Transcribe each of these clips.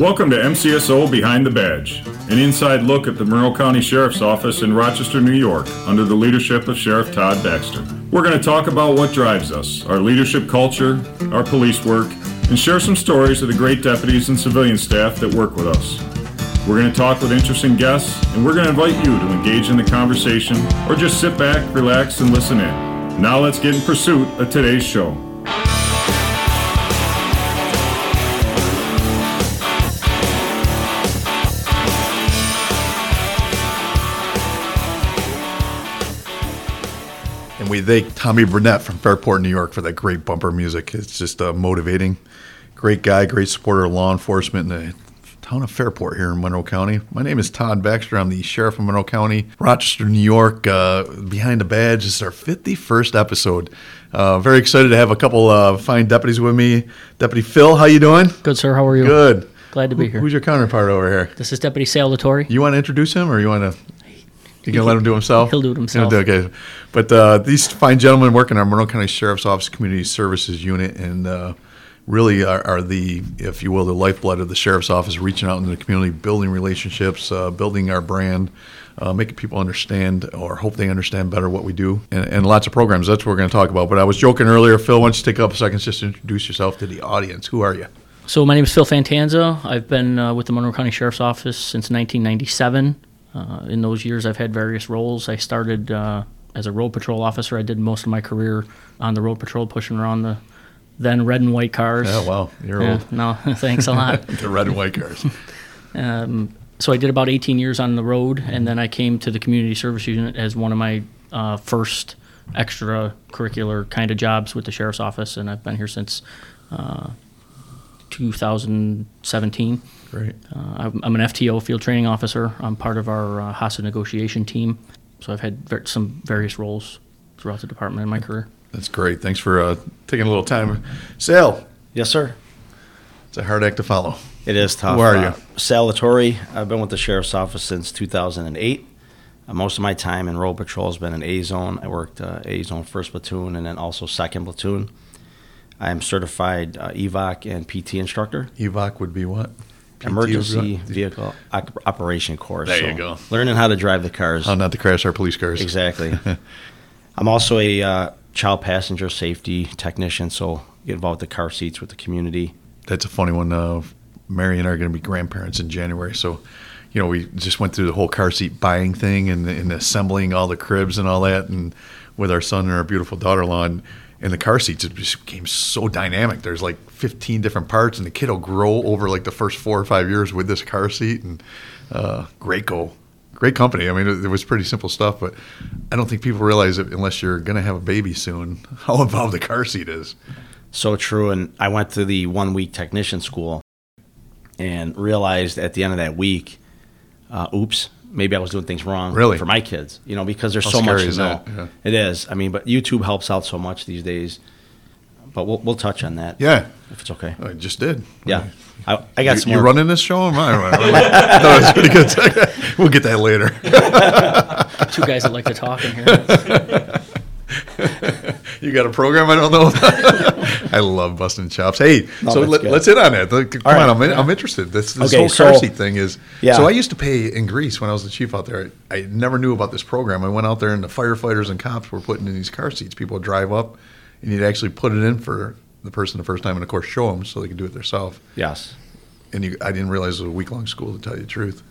Welcome to MCSO Behind the Badge, an inside look at the Monroe County Sheriff's Office in Rochester, New York, under the leadership of Sheriff Todd Baxter. We're going to talk about what drives us, our leadership culture, our police work, and share some stories of the great deputies and civilian staff that work with us. We're going to talk with interesting guests, and we're going to invite you to engage in the conversation or just sit back, relax, and listen in. Now let's get in pursuit of today's show. We thank Tommy Burnett from Fairport, New York for that great bumper music. It's just motivating. Great guy, great supporter of law enforcement in the town of Fairport here in Monroe County. My name is Todd Baxter. I'm the sheriff of Monroe County, Rochester, New York. Behind the Badge, this is our 51st episode. Very excited to have a couple fine deputies with me. Deputy Phil, how you doing? Good, sir. How are you? Good. Glad to be here. Who's your counterpart over here? This is Deputy Sal LaTorre. You want to introduce him or you want to... You going to let him do himself? He'll do it himself. Okay. But these fine gentlemen work in our Monroe County Sheriff's Office Community Services Unit and really are the, if you will, the lifeblood of the Sheriff's Office, reaching out into the community, building relationships, building our brand, making people understand or hope they understand better what we do, and lots of programs. That's what we're going to talk about. But I was joking earlier. Phil, why don't you take a couple seconds just to introduce yourself to the audience. Who are you? So my name is Phil Fantauzzo. I've been with the Monroe County Sheriff's Office since 1997. In those years, I've had various roles. I started as a road patrol officer. I did most of my career on the road patrol, pushing around the then red and white cars. Oh, wow. You're old. No, thanks a lot. The red and white cars. So I did about 18 years on the road, and then I came to the community service unit as one of my first extracurricular kind of jobs with the Sheriff's Office, and I've been here since 2017. Great. I'm an FTO, field training officer. I'm part of our HASA negotiation team. So I've had some various roles throughout the department in my career. That's great. Thanks for taking a little time. Sal. Yes, sir. It's a hard act to follow. It is tough. Who are you? Sal LaTorre. I've been with the Sheriff's Office since 2008. Most of my time in Road Patrol has been in A-Zone. I worked A-Zone 1st Platoon and then also 2nd Platoon. I am certified EVOC and PT instructor. EVOC would be what? Emergency Vehicle Operation Course. There you go. Learning how to drive the cars. How not to crash our police cars. Exactly. I'm also a child passenger safety technician, so get involved with the car seats with the community. That's a funny one. Mary and I are going to be grandparents in January, so... You know, we just went through the whole car seat buying thing and assembling all the cribs and all that, and with our son and our beautiful daughter-in-law, and the car seats, it just became so dynamic. There's like 15 different parts, and the kid will grow over like the first 4 or 5 years with this car seat, and great goal. Great company. I mean, it was pretty simple stuff, but I don't think people realize it unless you're going to have a baby soon, how involved the car seat is. So true, and I went to the one-week technician school and realized at the end of that week, oops, maybe I was doing things wrong for my kids, you know, because there's so much to know. Yeah. It is. I mean, but YouTube helps out so much these days. But we'll touch on that. Yeah. If it's okay. I just did. Yeah. I got some more. You running this show? Or am I running? No, it's pretty good. We'll get that later. Two guys that like to talk in here. You got a program I don't know about? I love busting chops. Hey, no, so let's hit on that. I'm interested. This whole car seat thing is... Yeah. So I used to pay in Greece when I was the chief out there. I never knew about this program. I went out there and the firefighters and cops were putting in these car seats. People would drive up and you'd actually put it in for the person the first time and, of course, show them so they could do it themselves. Yes. And I didn't realize it was a week-long school, to tell you the truth.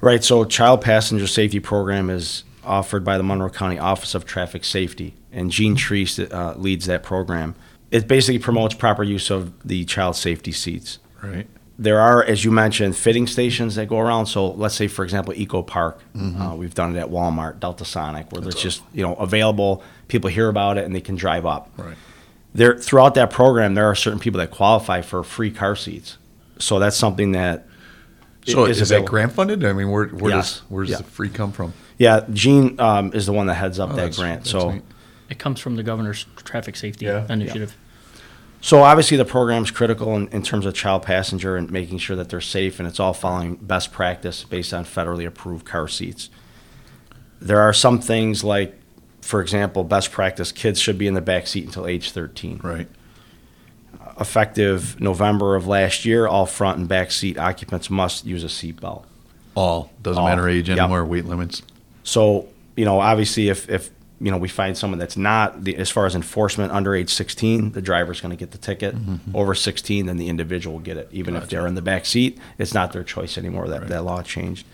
Right. So Child Passenger Safety Program is offered by the Monroe County Office of Traffic Safety, and Gene Treese leads that program. It basically promotes proper use of the child safety seats. Right. There are, as you mentioned, fitting stations that go around. So let's say, for example, Eco Park. Mm-hmm. We've done it at Walmart, Delta Sonic, where it's just available. People hear about it and they can drive up. Right. There, throughout that program, there are certain people that qualify for free car seats. So that's something that. So is that grant funded? I mean, where does the free come from? Yeah, Gene is the one that heads up that grant. So. Neat. It comes from the governor's traffic safety initiative. Yeah. So obviously the program's critical in terms of child passenger and making sure that they're safe, and it's all following best practice based on federally approved car seats. There are some things like, for example, best practice, kids should be in the back seat until age 13. Right. effective November of last year, all front and back seat occupants must use a seatbelt. All. Doesn't matter age anymore, yep. Weight limits. So, you know, obviously if you know, we find someone that's not, as far as enforcement, under age 16, the driver's going to get the ticket. Mm-hmm. Over 16, then the individual will get it. Even if they're in the back seat, it's not their choice anymore. That law changed.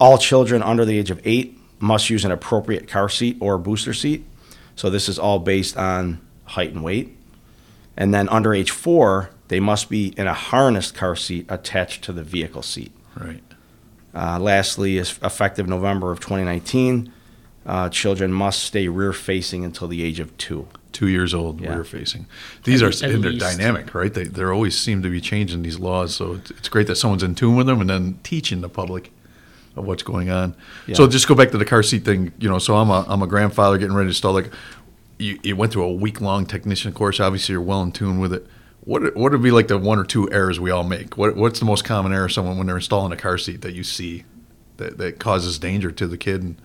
All children under the age of 8 must use an appropriate car seat or booster seat. So this is all based on height and weight. And then under age 4, they must be in a harnessed car seat attached to the vehicle seat. Right. Lastly, is effective November of 2019, children must stay rear-facing until the age of 2. 2 years old, yeah. Rear-facing. These they're dynamic, right? They always seem to be changing these laws, so it's great that someone's in tune with them and then teaching the public of what's going on. Yeah. So just go back to the car seat thing. You know, so I'm a grandfather getting ready to install. Like, you went through a week-long technician course. Obviously, you're well in tune with it. What would be like the one or two errors we all make? What's the most common error someone when they're installing a car seat that you see that causes danger to the kid?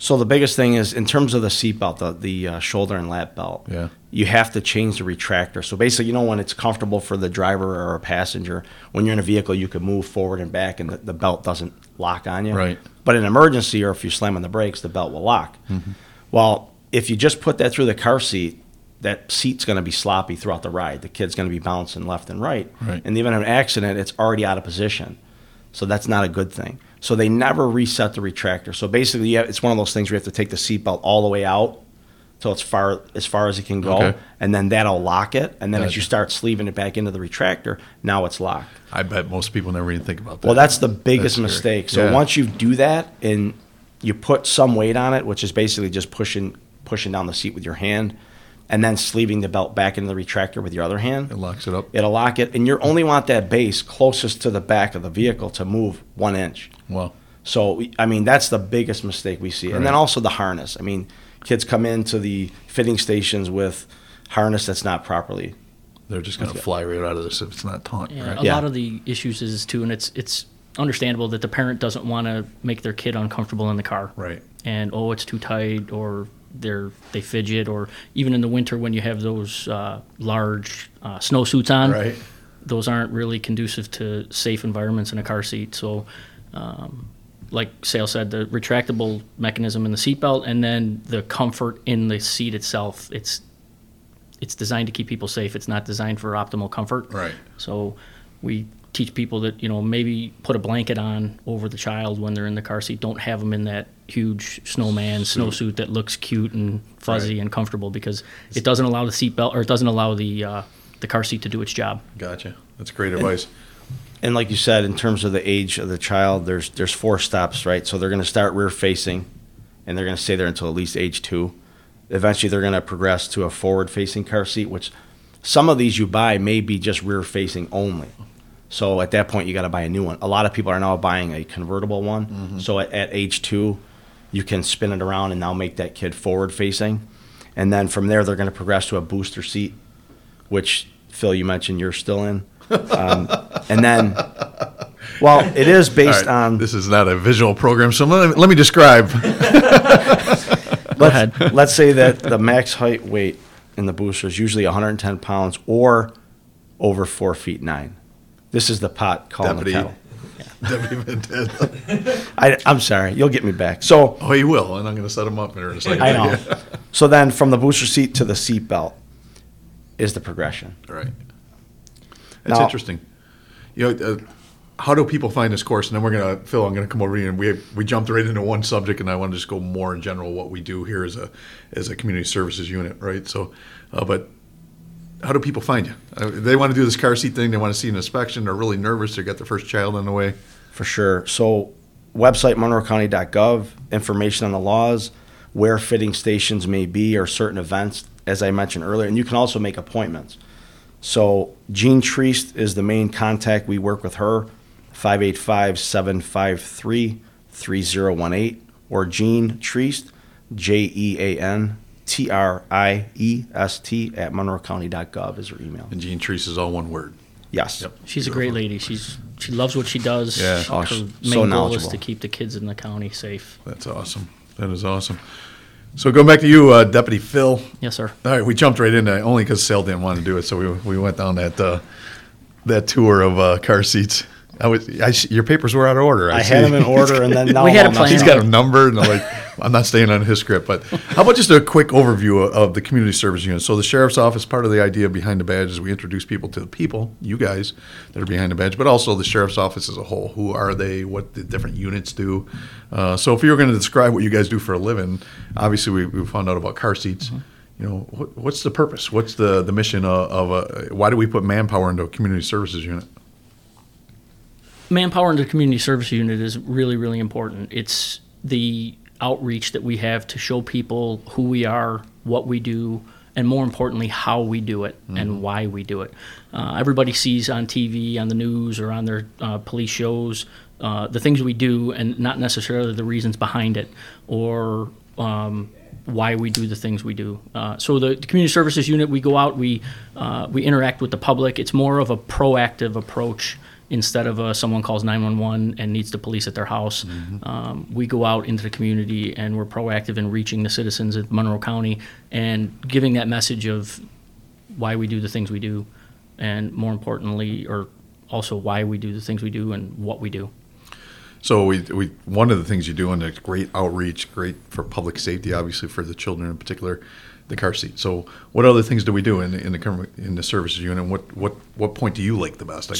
So the biggest thing is, in terms of the seatbelt, the shoulder and lap belt, yeah. You have to change the retractor. So basically, you know, when it's comfortable for the driver or a passenger, when you're in a vehicle, you can move forward and back, and the belt doesn't lock on you. Right. But in an emergency, or if you slam on the brakes, the belt will lock. Mm-hmm. Well, if you just put that through the car seat, that seat's going to be sloppy throughout the ride. The kid's going to be bouncing left and right. And even in an accident, it's already out of position. So that's not a good thing. So they never reset the retractor. So basically, it's one of those things where you have to take the seatbelt all the way out till it's as far as it can go, okay. And then that'll lock it. And then as you start sleeving it back into the retractor, now it's locked. I bet most people never even think about that. Well, that's the biggest mistake. So once you do that and you put some weight on it, which is basically just pushing down the seat with your hand, and then sleeving the belt back into the retractor with your other hand. It locks it up. It'll lock it. And you only want that base closest to the back of the vehicle to move 1 inch. Wow. So, I mean, that's the biggest mistake we see. Right. And then also the harness. I mean, kids come into the fitting stations with harness that's not properly. They're just going to fly right out of this if it's not taut. Yeah, right? A lot of the issues is, too, and it's understandable that the parent doesn't want to make their kid uncomfortable in the car. Right. And, it's too tight, or they fidget, or even in the winter when you have those large snowsuits on, right. Those aren't really conducive to safe environments in a car seat. So like Sal said, the retractable mechanism in the seatbelt, and then the comfort in the seat itself, it's designed to keep people safe. It's not designed for optimal comfort. Right. So we teach people that, you know, maybe put a blanket on over the child when they're in the car seat. Don't have them in that huge snowsuit that looks cute and fuzzy and comfortable, because it doesn't allow the seatbelt, or it doesn't allow the car seat to do its job. Gotcha. That's great advice. And like you said, in terms of the age of the child, there's 4 stops, right? So they're going to start rear facing, and they're going to stay there until at least age 2. Eventually, they're going to progress to a forward facing car seat, which some of these you buy may be just rear facing only. So at that point, you got to buy a new one. A lot of people are now buying a convertible one. Mm-hmm. So at age 2, you can spin it around and now make that kid forward-facing. And then from there, they're going to progress to a booster seat, which, Phil, you mentioned you're still in. And then, well, it is based on... This is not a visual program, so let me describe. Let's say that the max height weight in the booster is usually 110 pounds or over 4'9". This is the pot calling the kettle. Yeah. I'm sorry. You'll get me back. So, oh, you will, and I'm going to set them up here in a second. I know. Yeah. So then from the booster seat to the seat belt is the progression. Right. That's interesting. You know, how do people find this course? And then Phil, I'm going to come over here, and we jumped right into one subject, and I want to just go more in general what we do here as a community services unit, right? So, but how do people find you? They want to do this car seat thing. They want to see an inspection. They're really nervous. They got their first child on the way. For sure. So website, monroecounty.gov, information on the laws, where fitting stations may be, or certain events, as I mentioned earlier. And you can also make appointments. So Gene Treese is the main contact. We work with her, 585-753-3018, or Gene Treese, Jean. T-R-I-E-S-T at monroecounty.gov is her email. And Gene Treese is all one word. Yes. Yep. She's a great lady. She loves what she does. Yeah. Her main goal is to keep the kids in the county safe. That's awesome. That is awesome. So going back to you, Deputy Phil. Yes, sir. All right, we jumped right into it only because Sal didn't want to do it, so we went down that tour of car seats. Your papers were out of order. I had them in order, and then now we had a plan. He's got them numbered, and I'm like, I'm not staying on his script. But how about just a quick overview of the community service unit? So the sheriff's office, part of the idea behind the badge is we introduce people to the people, you guys that are behind the badge, but also the sheriff's office as a whole. Who are they? What the different units do? So if you were going to describe what you guys do for a living, obviously we found out about car seats. Mm-hmm. You know, what's the purpose? What's the mission of why do we put manpower into a community services unit? Manpower in the community service unit is really, really important. It's the outreach that we have to show people who we are, what we do, and more importantly, how we do it and why we do it. Everybody sees on TV, on the news, or on their police shows the things we do and not necessarily the reasons behind it or why we do the things we do. So the community services unit, we go out, we interact with the public. It's more of a proactive approach. Instead of someone calls 911 and needs the police at their house, we go out into the community and we're proactive in reaching the citizens of Monroe County and giving that message of why we do the things we do, and more importantly, or also why we do the things we do and what we do. So we one of the things you do, and it's great outreach, great for public safety, obviously for the children in particular, the car seat. So what other things do we do in the services unit? And what point do you like the best?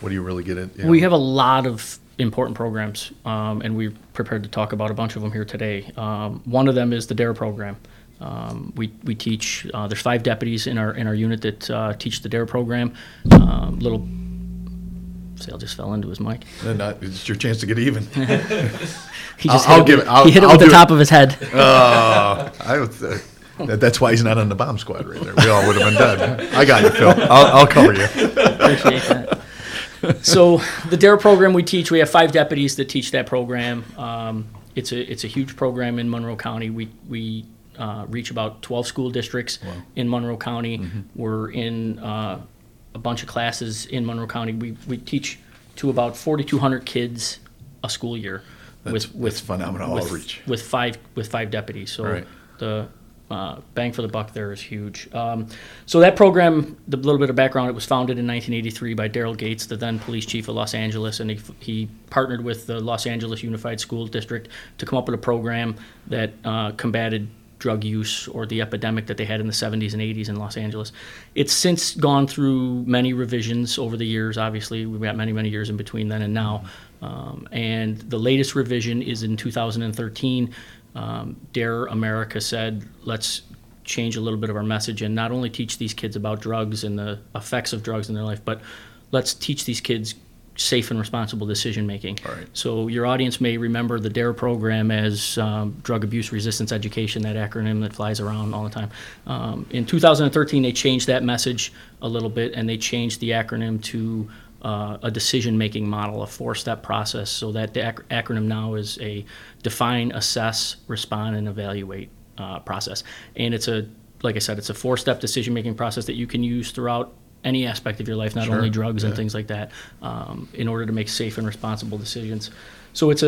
What do you really get into? We have a lot of important programs, and we're prepared to talk about a bunch of them here today. One of them is the DARE program. We teach. There's 5 deputies in our unit that teach the DARE program. Sal just fell into his mic. It's your chance to get even. He hit it with the top of his head. That's why he's not on the bomb squad right there. We all would have been dead. I got you, Phil. I'll cover you. Appreciate that. So the DARE program we teach, we have 5 deputies that teach that program. It's a huge program in Monroe County. We reach about 12 school districts. Wow. In Monroe County. Mm-hmm. We're in a bunch of classes in Monroe County. We teach to about 4,200 kids a school year. That's phenomenal outreach. With five deputies. So right. The bang for the buck there is huge. So that program, the little bit of background, it was founded in 1983 by Darrell Gates, the then police chief of Los Angeles, and he partnered with the Los Angeles Unified School District to come up with a program that combated drug use or the epidemic that they had in the 70s and 80s in Los Angeles. It's since gone through many revisions over the years, obviously. We've got many, many years in between then and now. And the latest revision is in 2013. DARE America said, let's change a little bit of our message and not only teach these kids about drugs and the effects of drugs in their life, but let's teach these kids safe and responsible decision-making. All right. So your audience may remember the DARE program as Drug Abuse Resistance Education, that acronym that flies around all the time. In 2013, they changed that message a little bit, and they changed the acronym to a decision-making model, a 4-step process, so that the acronym now is a define, assess, respond, and evaluate process. And it's like I said, it's a 4-step decision-making process that you can use throughout any aspect of your life, not sure. only drugs yeah. and things like that, in order to make safe and responsible decisions. So it's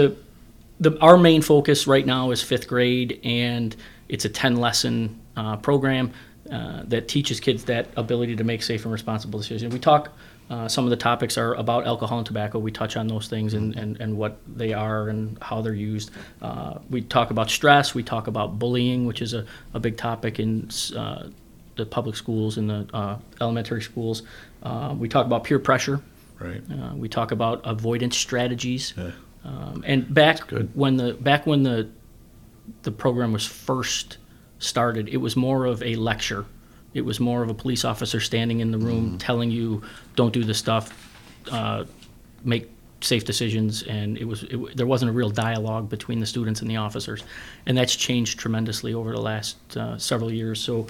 our main focus right now is 5th grade, and it's a 10-lesson program that teaches kids that ability to make safe and responsible decisions. We talk. Some of the topics are about alcohol and tobacco. We touch on those things and what they are and how they're used. We talk about stress. We talk about bullying, which is a big topic in the public schools and the elementary schools. We talk about peer pressure. Right. We talk about avoidance strategies. Yeah. And back when the program was first started, it was more of a lecture. It was more of a police officer standing in the room telling you, don't do this stuff, make safe decisions, and there wasn't a real dialogue between the students and the officers. And that's changed tremendously over the last several years. So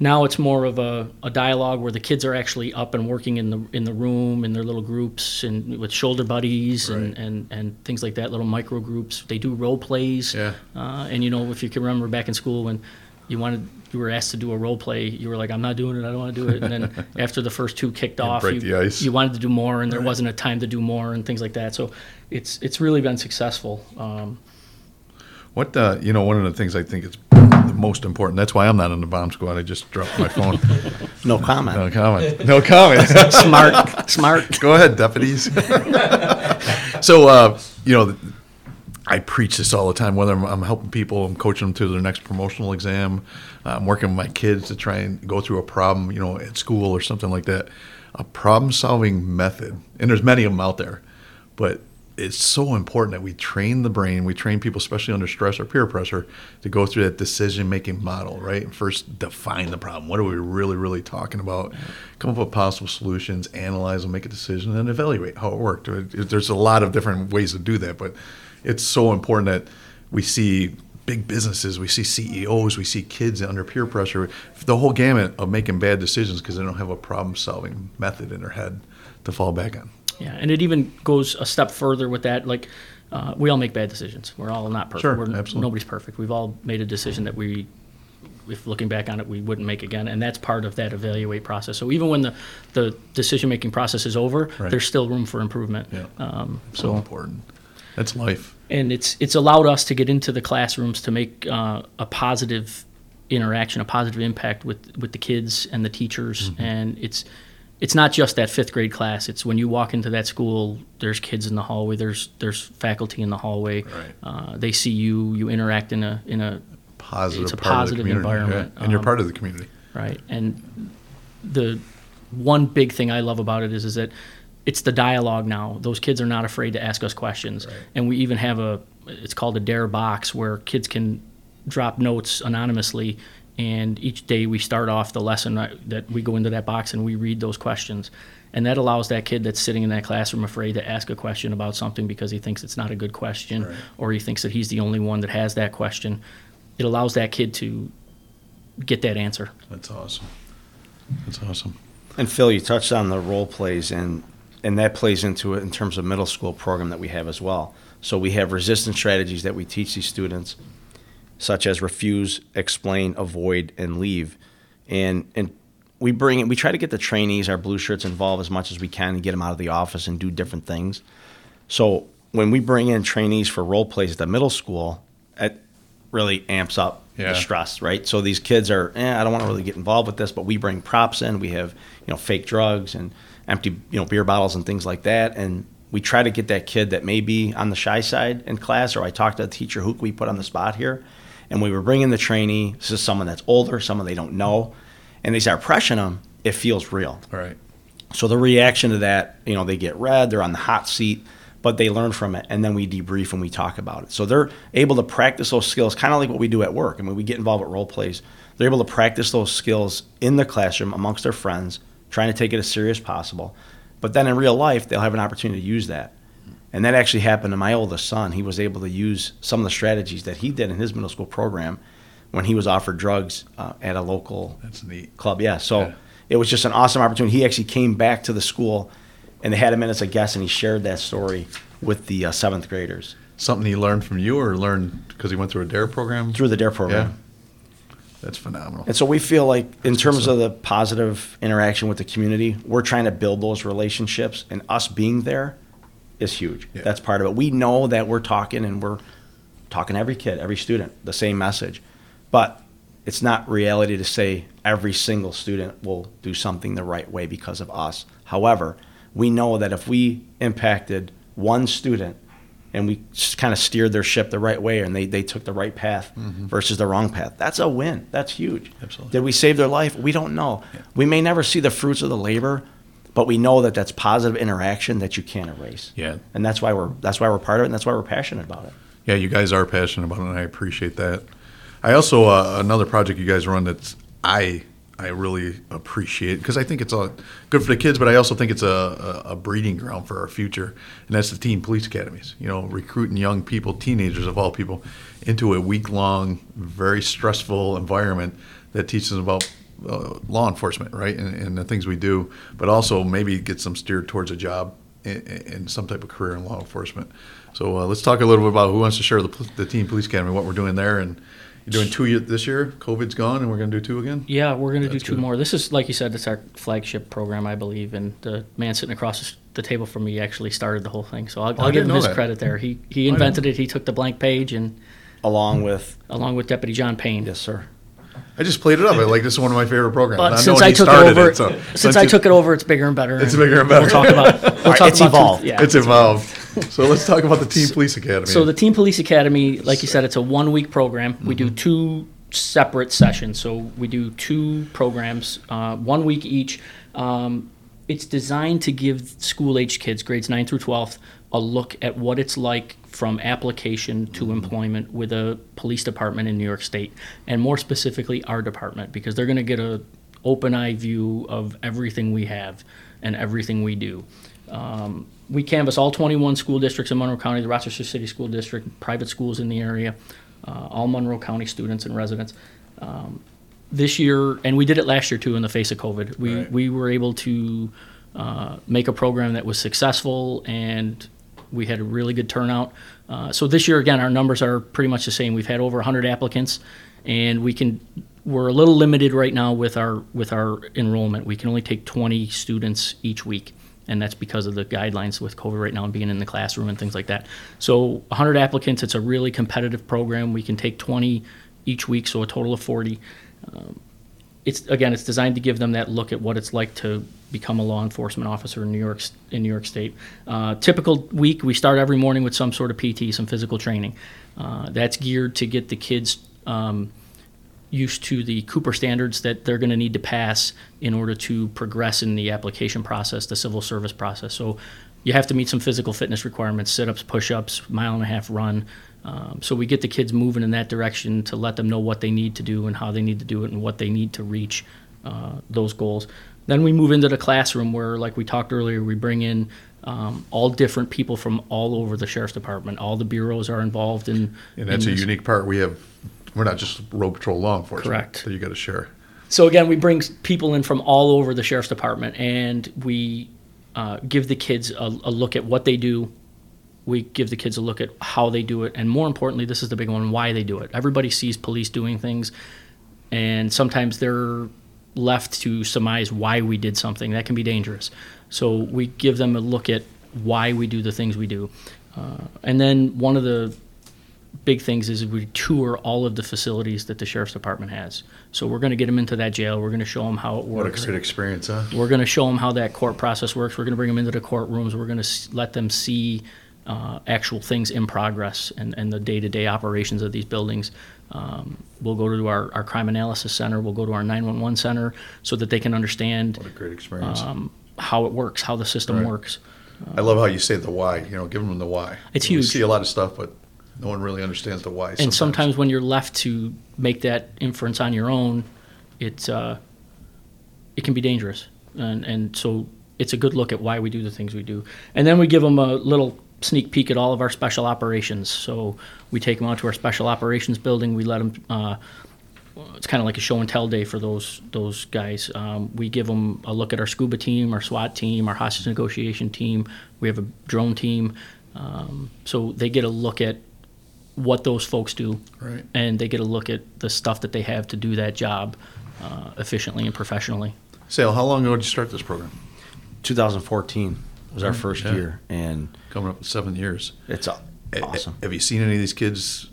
now it's more of a dialogue where the kids are actually up and working in the room, in their little groups, and with shoulder buddies right. and things like that, little micro groups. They do role plays. Yeah. And, you know, if you can remember back in school when you were asked to do a role play. You were like, I'm not doing it. I don't want to do it. And then after the first 2 kicked off, you wanted to do more, and there right. wasn't a time to do more and things like that. So it's really been successful. What you know, one of the things I think is the most important. That's why I'm not on the bomb squad. I just dropped my phone. No comment. No comment. No comment. Smart. Smart. Go ahead, deputies. So, you know, I preach this all the time, whether I'm helping people, I'm coaching them through their next promotional exam, I'm working with my kids to try and go through a problem, you know, at school or something like that. A problem-solving method, and there's many of them out there, but it's so important that we train the brain, we train people, especially under stress or peer pressure, to go through that decision-making model, right? And first define the problem. What are we really, really talking about? Come up with possible solutions, analyze them, make a decision, and evaluate how it worked. There's a lot of different ways to do that, but it's so important that we see big businesses, we see CEOs, we see kids under peer pressure, the whole gamut of making bad decisions because they don't have a problem-solving method in their head to fall back on. Yeah, and it even goes a step further with that. Like, we all make bad decisions. We're all not perfect. Sure, absolutely. Nobody's perfect. We've all made a decision that we, if looking back on it, we wouldn't make again, and that's part of that evaluate process. So even when the decision-making process is over, right, there's still room for improvement. Yeah. So important. That's life. And it's allowed us to get into the classrooms to make a positive interaction, a positive impact with the kids and the teachers. Mm-hmm. And it's not just that fifth grade class. It's when you walk into that school, there's kids in the hallway, there's faculty in the hallway. Right. They see you. You interact in a positive, it's a positive environment. Yeah. And you're part of the community. Right. And the one big thing I love about it is that it's the dialogue now. Those kids are not afraid to ask us questions. Right. And we even have it's called a DARE box, where kids can drop notes anonymously, and each day we start off the lesson that we go into that box and we read those questions. And that allows that kid that's sitting in that classroom afraid to ask a question about something because he thinks it's not a good question, right, or he thinks that he's the only one that has that question. It allows that kid to get that answer. That's awesome. That's awesome. And Phil, you touched on the role plays, and that plays into it in terms of middle school program that we have as well. So we have resistance strategies that we teach these students, such as refuse, explain, avoid, and leave. And we try to get the trainees, our blue shirts, involved as much as we can and get them out of the office and do different things. So when we bring in trainees for role plays at the middle school, it really amps up the stress, right? So these kids are, I don't want to really get involved with this, but we bring props in. We have, fake drugs and empty, beer bottles and things like that. And we try to get that kid that may be on the shy side in class, or I talked to a teacher, who can we put on the spot here? And we were bringing the trainee. This is someone that's older, someone they don't know. And they start pressuring them. It feels real. Right. So the reaction to that, they get red, they're on the hot seat, but they learn from it. And then we debrief and we talk about it. So they're able to practice those skills, kind of like what we do at work. I mean, we get involved with role plays. They're able to practice those skills in the classroom amongst their friends, trying to take it as serious as possible. But then in real life, they'll have an opportunity to use that. And that actually happened to my oldest son. He was able to use some of the strategies that he did in his middle school program when he was offered drugs at a local club. Yeah, so it was just an awesome opportunity. He actually came back to the school, and they had him in as a guest, and he shared that story with the seventh graders. Something he learned from you, or learned because he went through a DARE program? Through the DARE program. Yeah. That's phenomenal. And so we feel like in terms of the positive interaction with the community, we're trying to build those relationships, and us being there is huge. Yeah. That's part of it. We know that we're talking to every kid, every student, the same message. But it's not reality to say every single student will do something the right way because of us. However, we know that if we impacted one student and we kind of steered their ship the right way, and they took the right path versus the wrong path, that's a win. That's huge. Absolutely. Did we save their life? We don't know. Yeah. We may never see the fruits of the labor, but we know that that's positive interaction that you can't erase. Yeah. And that's why we're part of it, and that's why we're passionate about it. Yeah, you guys are passionate about it, and I appreciate that. I also, another project you guys run that I really appreciate, because I think it's good for the kids, but I also think it's a breeding ground for our future, and that's the teen police academies. Recruiting young people, teenagers of all people, into a week-long, very stressful environment that teaches them about law enforcement, right, and the things we do, but also maybe get some steered towards a job in some type of career in law enforcement. So let's talk a little bit about who wants to share the teen police academy, what we're doing there. And you're doing 2 this year. COVID's gone, and we're going to do 2 again? Yeah, we're going to do 2 more. This is, like you said, it's our flagship program, I believe, and the man sitting across the table from me actually started the whole thing. So I'll give him his credit there. He invented it. He took the blank page and Along with Deputy John Payne. Yes, sir. I just played it up. This is one of my favorite programs. But since I took it over, it's bigger and better. It's bigger and better. We'll talk about it. Yeah, it's evolved. So let's talk about the Teen Police Academy. So the Teen Police Academy, like you said, it's a one-week program. We do two separate sessions. So we do two programs, 1 week each. It's designed to give school-age kids, grades 9 through 12th, a look at what it's like from application to employment with a police department in New York State, and more specifically our department, because they're going to get an open-eye view of everything we have and everything we do. We canvass all 21 school districts in Monroe County, the Rochester City School District, private schools in the area, all Monroe County students and residents. This year, and we did it last year too in the face of COVID, we were able to make a program that was successful, and we had a really good turnout. So this year, again, our numbers are pretty much the same. We've had over 100 applicants, and we're a little limited right now with our enrollment. We can only take 20 students each week, and that's because of the guidelines with COVID right now and being in the classroom and things like that. So 100 applicants, it's a really competitive program. We can take 20 each week, so a total of 40. It's designed to give them that look at what it's like to become a law enforcement officer in New York State. Typical week, we start every morning with some sort of PT, some physical training. That's geared to get the kids used to the Cooper standards that they're going to need to pass in order to progress in the application process, the civil service process. So you have to meet some physical fitness requirements, sit-ups, push-ups, mile-and-a-half run. So we get the kids moving in that direction to let them know what they need to do and how they need to do it and what they need to reach those goals. Then we move into the classroom where, like we talked earlier, we bring in all different people from all over the Sheriff's Department. All the bureaus are involved in. And that's a unique part. We're not just road patrol law enforcement. Correct. So you got to share. So again, we bring people in from all over the Sheriff's Department, and we give the kids a look at what they do. We give the kids a look at how they do it, and more importantly, this is the big one, why they do it. Everybody sees police doing things, and sometimes they're left to surmise why we did something. That can be dangerous. So we give them a look at why we do the things we do. And then one of the big things is we tour all of the facilities that the Sheriff's Department has. So we're going to get them into that jail. We're going to show them how it works. What a great experience, huh? We're going to show them how that court process works. We're going to bring them into the courtrooms. We're going to let them see actual things in progress and the day-to-day operations of these buildings. We'll go to our crime analysis center. We'll go to our 911 center so that they can understand what a great experience. How it works, how the system works. I love how you say the why. Giving them the why. It's huge. You see a lot of stuff, but no one really understands the why. And sometimes when you're left to make that inference on your own, it can be dangerous. And so it's a good look at why we do the things we do. And then we give them a little sneak peek at all of our special operations. So we take them out to our special operations building. We let them it's kind of like a show and tell day for those guys. We give them a look at our scuba team, our SWAT team, our hostage negotiation team. We have a drone team. So they get a look at what those folks do, right, and they get a look at the stuff that they have to do that job efficiently and professionally. Sal, how long ago did you start this program? 2014. It was our first year, and coming up 7 years. It's awesome. Have you seen any of these kids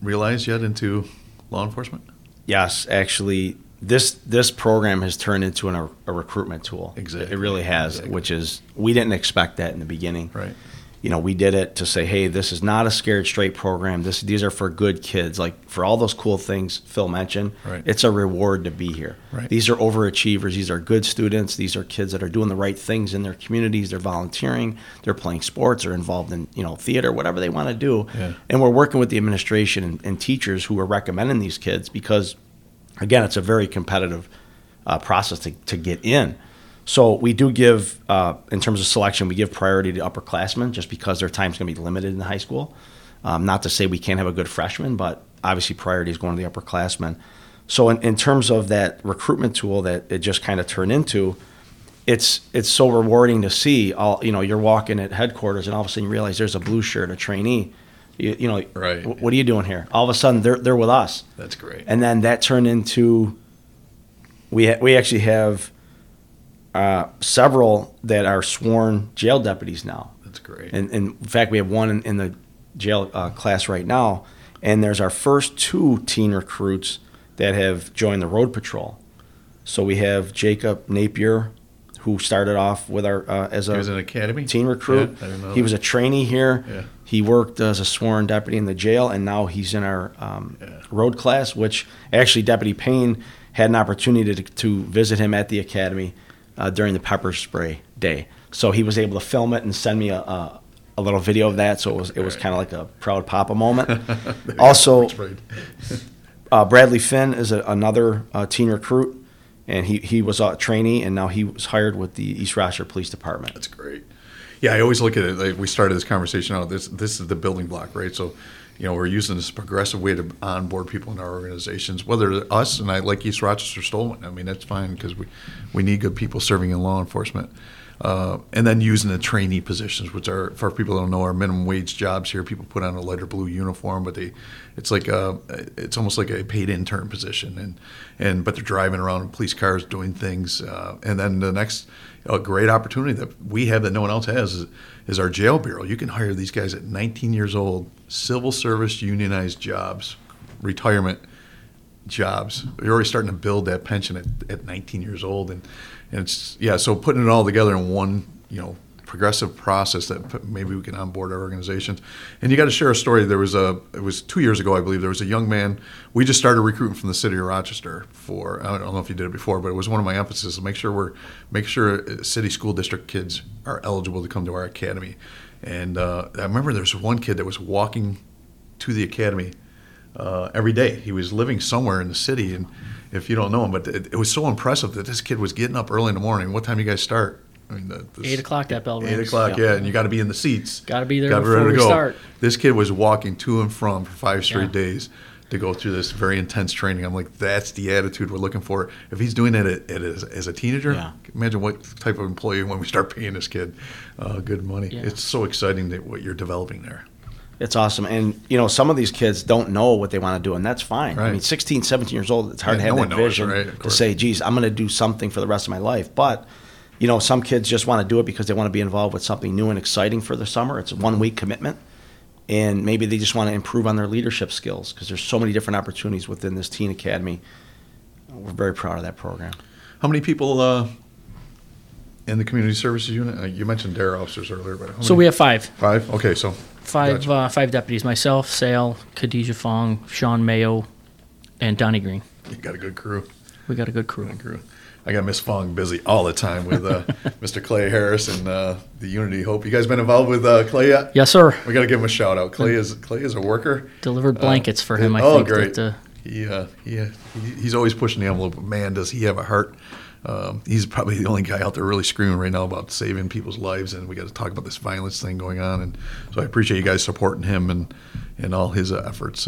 realize yet into law enforcement? Yes, actually, this program has turned into a recruitment tool. Exactly, it really has, which is we didn't expect that in the beginning. Right. We did it to say, hey, this is not a scared straight program. These are for good kids. Like for all those cool things Phil mentioned, It's a reward to be here. Right. These are overachievers. These are good students. These are kids that are doing the right things in their communities. They're volunteering. They're playing sports. They're involved in theater, whatever they want to do. Yeah. And we're working with the administration and teachers who are recommending these kids because, again, it's a very competitive process to get in. So we do give, in terms of selection, we give priority to upperclassmen just because their time's going to be limited in high school. Not to say we can't have a good freshman, but obviously priority is going to the upperclassmen. So in terms of that recruitment tool that it just kind of turned into, it's so rewarding to see. You're walking at headquarters and all of a sudden you realize there's a blue shirt, a trainee. What are you doing here? All of a sudden they're with us. That's great. And then that turned into we actually have several that are sworn jail deputies now. That's great. And in fact, we have one in the jail class right now, And there's our first two teen recruits that have joined the road patrol. So we have Jacob Napier, who started off with our as an academy teen recruit. Yeah, he was a trainee here. Yeah. He worked as a sworn deputy in the jail, and now he's in our road class, which actually Deputy Payne had an opportunity to visit him at the academy during the pepper spray day. So he was able to film it and send me a little video of that. So it was kind of like a proud papa moment. Also, Bradley Finn is another teen recruit. And he was a trainee, and now he was hired with the East Rochester Police Department. That's great. Yeah, I always look at it, like we started this conversation out, this is the building block, right? So, you know, we're using this progressive way to onboard people in our organizations, whether they're us, and I like East Rochester Stolen. I mean, that's fine because we need good people serving in law enforcement. And then using the trainee positions, which are, for people who don't know, our minimum wage jobs here. People put on a lighter blue uniform, but it's almost like a paid intern position, but they're driving around in police cars doing things. And then the next great opportunity that we have that no one else has is our jail bureau. You can hire these guys at 19 years old, civil service, unionized jobs, retirement jobs. You're already starting to build that pension at 19 years old, and it's, yeah, so putting it all together in one, you know, progressive process that maybe we can onboard our organizations. And you got to share a story. It was 2 years ago, I believe, there was a young man, we just started recruiting from the city of Rochester I don't know if you did it before, but it was one of my emphases, to make sure city school district kids are eligible to come to our academy. And I remember there was one kid that was walking to the academy every day. He was living somewhere in the city, and if you don't know him, but it was so impressive that this kid was getting up early in the morning. What time do you guys start? I mean, 8 o'clock. That bell rings. 8 o'clock, yeah, and you got to be in the seats. Got to be there before we start. This kid was walking to and from for 5 straight days to go through this very intense training. I'm like, that's the attitude we're looking for. If he's doing that as a teenager, imagine what type of employee when we start paying this kid good money. Yeah. It's so exciting that what you're developing there. It's awesome. And, you know, some of these kids don't know what they want to do, and that's fine. Right. I mean, 16, 17 years old, it's hard to have that vision to say, geez, I'm going to do something for the rest of my life. But, you know, some kids just want to do it because they want to be involved with something new and exciting for the summer. It's a one-week commitment. And maybe they just want to improve on their leadership skills because there's so many different opportunities within this teen academy. We're very proud of that program. How many people in the community services unit? You mentioned DARE officers earlier. But so we have 5. 5? Okay, so... 5 gotcha. 5 deputies: myself, Sal, Khadijah Fong, Sean Mayo, and Donnie Green. You got a good crew. We got a good crew. I got Miss Fong busy all the time with Mr. Clay Harris and the Unity Hope. You guys been involved with Clay yet? Yes, sir. We got to give him a shout out. Clay is a worker. Delivered blankets for him. I think. Oh, great. He's always pushing the envelope. Man, does he have a heart? He's probably the only guy out there really screaming right now about saving people's lives, and we got to talk about this violence thing going on. And so I appreciate you guys supporting him and all his efforts.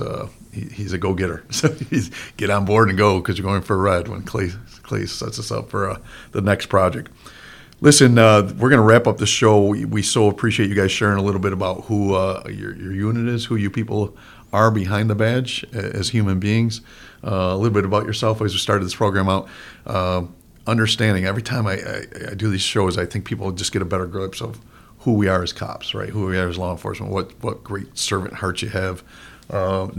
He's a go-getter. So he's get on board and go, because you're going for a ride when Clay sets us up for the next project. Listen, we're going to wrap up the show. We so appreciate you guys sharing a little bit about who your unit is, who you people are behind the badge as human beings, a little bit about yourself as we started this program out. Understanding every time I do these shows, I think people just get a better glimpse of who we are as cops, right? Who we are as law enforcement, what great servant hearts you have,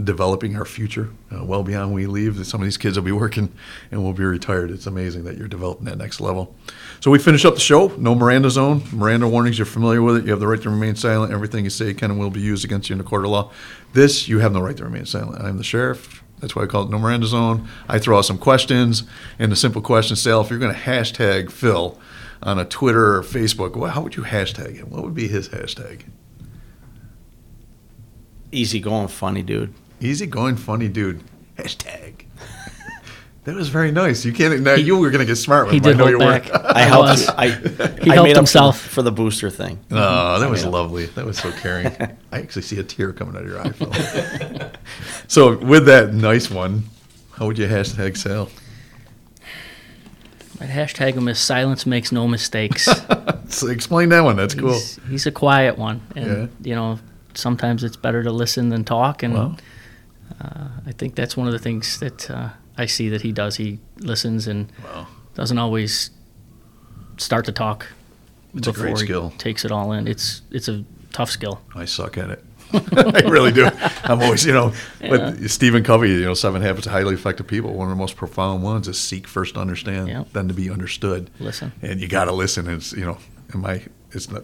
developing our future well beyond we leave. Some of these kids will be working and will be retired. It's amazing that you're developing that next level. So we finish up the show. No Miranda zone. Miranda warnings, you're familiar with it. You have the right to remain silent. Everything you say can and will be used against you in a court of law. This, you have no right to remain silent. I'm the sheriff. That's why I call it No Miranda Zone. I throw out some questions, and the simple question, Sal, if you're going to hashtag Phil on a Twitter or Facebook, how would you hashtag him? What would be his hashtag? Easygoing funny dude. Easygoing funny dude. Hashtag. That was very nice. You can't. Now you were going to get smart with him. He did hold back. I helped. He helped himself for the booster thing. Oh, that was lovely. That was so caring. I actually see a tear coming out of your eye, Phil. So with that nice one, how would you hashtag Sal? I'd hashtag him as silence makes no mistakes. So explain that one. That's cool. He's a quiet one, and you know, sometimes it's better to listen than talk. And I think that's one of the things that I see that he does. He listens and doesn't always start to talk. It's a great skill. Takes it all in. It's a tough skill. I suck at it. They really do. I'm always, with Stephen Covey, 7 Habits of Highly Effective People, one of the most profound ones is seek first to understand, then to be understood. Listen. And you got to listen. And it's not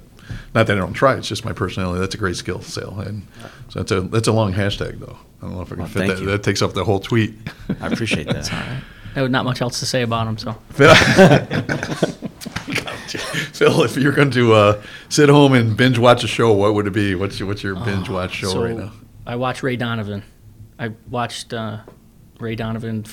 that I don't try, it's just my personality. That's a great skill, Sal. And so that's a long hashtag, though. I don't know if I can fit that. That takes up the whole tweet. I appreciate that. There was not much else to say about him, so. Phil, if you're going to sit home and binge watch a show, what would it be? What's your binge watch show right now? I watch Ray Donovan. I watched Ray Donovan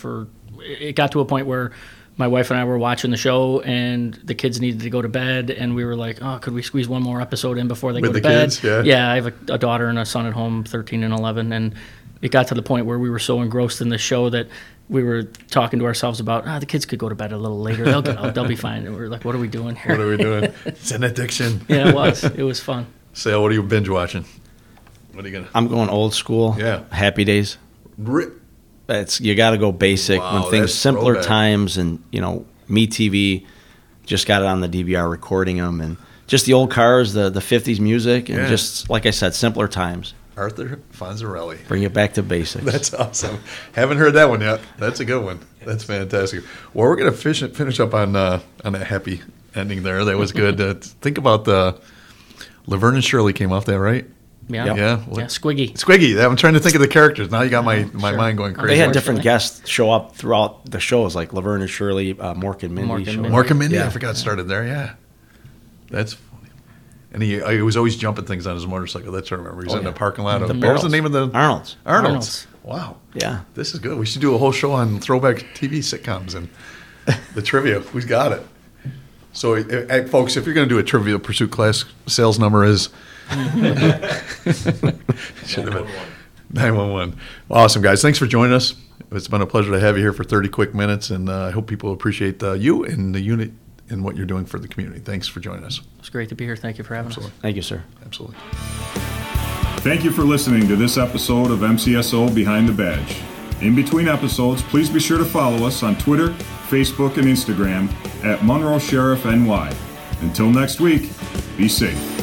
it got to a point where my wife and I were watching the show, and the kids needed to go to bed, and we were like, could we squeeze one more episode in before they go to bed? Kids, yeah, I have a daughter and a son at home, 13 and 11, and it got to the point where we were so engrossed in the show that we were talking to ourselves about, the kids could go to bed a little later. They'll get out. They'll be fine. And we were like, what are we doing here? What are we doing? It's an addiction. Yeah, it was. It was fun. Sal, what are you binge watching? What are you I'm going old school. Yeah. Happy Days. You got to go basic. Wow, when things simpler throwback. Times and, MeTV just got it on the DVR recording them. And just the old cars, the 50s music, and just, like I said, simpler times. Arthur Fonzarelli. Bring it back to basics. That's awesome. Haven't heard that one yet. That's a good one. That's fantastic. Well, we're going to finish up on that happy ending there. That was good. Think about Laverne and Shirley came off that, right? Yeah. Yeah. Well, Squiggy. Squiggy. I'm trying to think of the characters. Now you got my mind going crazy. They had different guests show up throughout the shows, like Laverne and Shirley, Mork and Mindy. Mork and Mindy. Yeah. I forgot it started there. Yeah. That's funny. And he was always jumping things on his motorcycle. That's what I remember. He was in the parking lot. What was the name of the? Arnold's. Wow. Yeah. This is good. We should do a whole show on throwback TV sitcoms and the trivia. Who's got it? So, folks, if you're going to do a Trivial Pursuit class, Sal's number is... Should have been 911. Well, awesome, guys. Thanks for joining us. It's been a pleasure to have you here for 30 quick minutes, and I hope people appreciate you and the unit and what you're doing for the community. Thanks for joining us. It's great to be here. Thank you for having us. Thank you, sir. Absolutely. Thank you for listening to this episode of MCSO Behind the Badge. In between episodes, please be sure to follow us on Twitter, Facebook, and Instagram @MonroeSheriffNY. Until next week, be safe.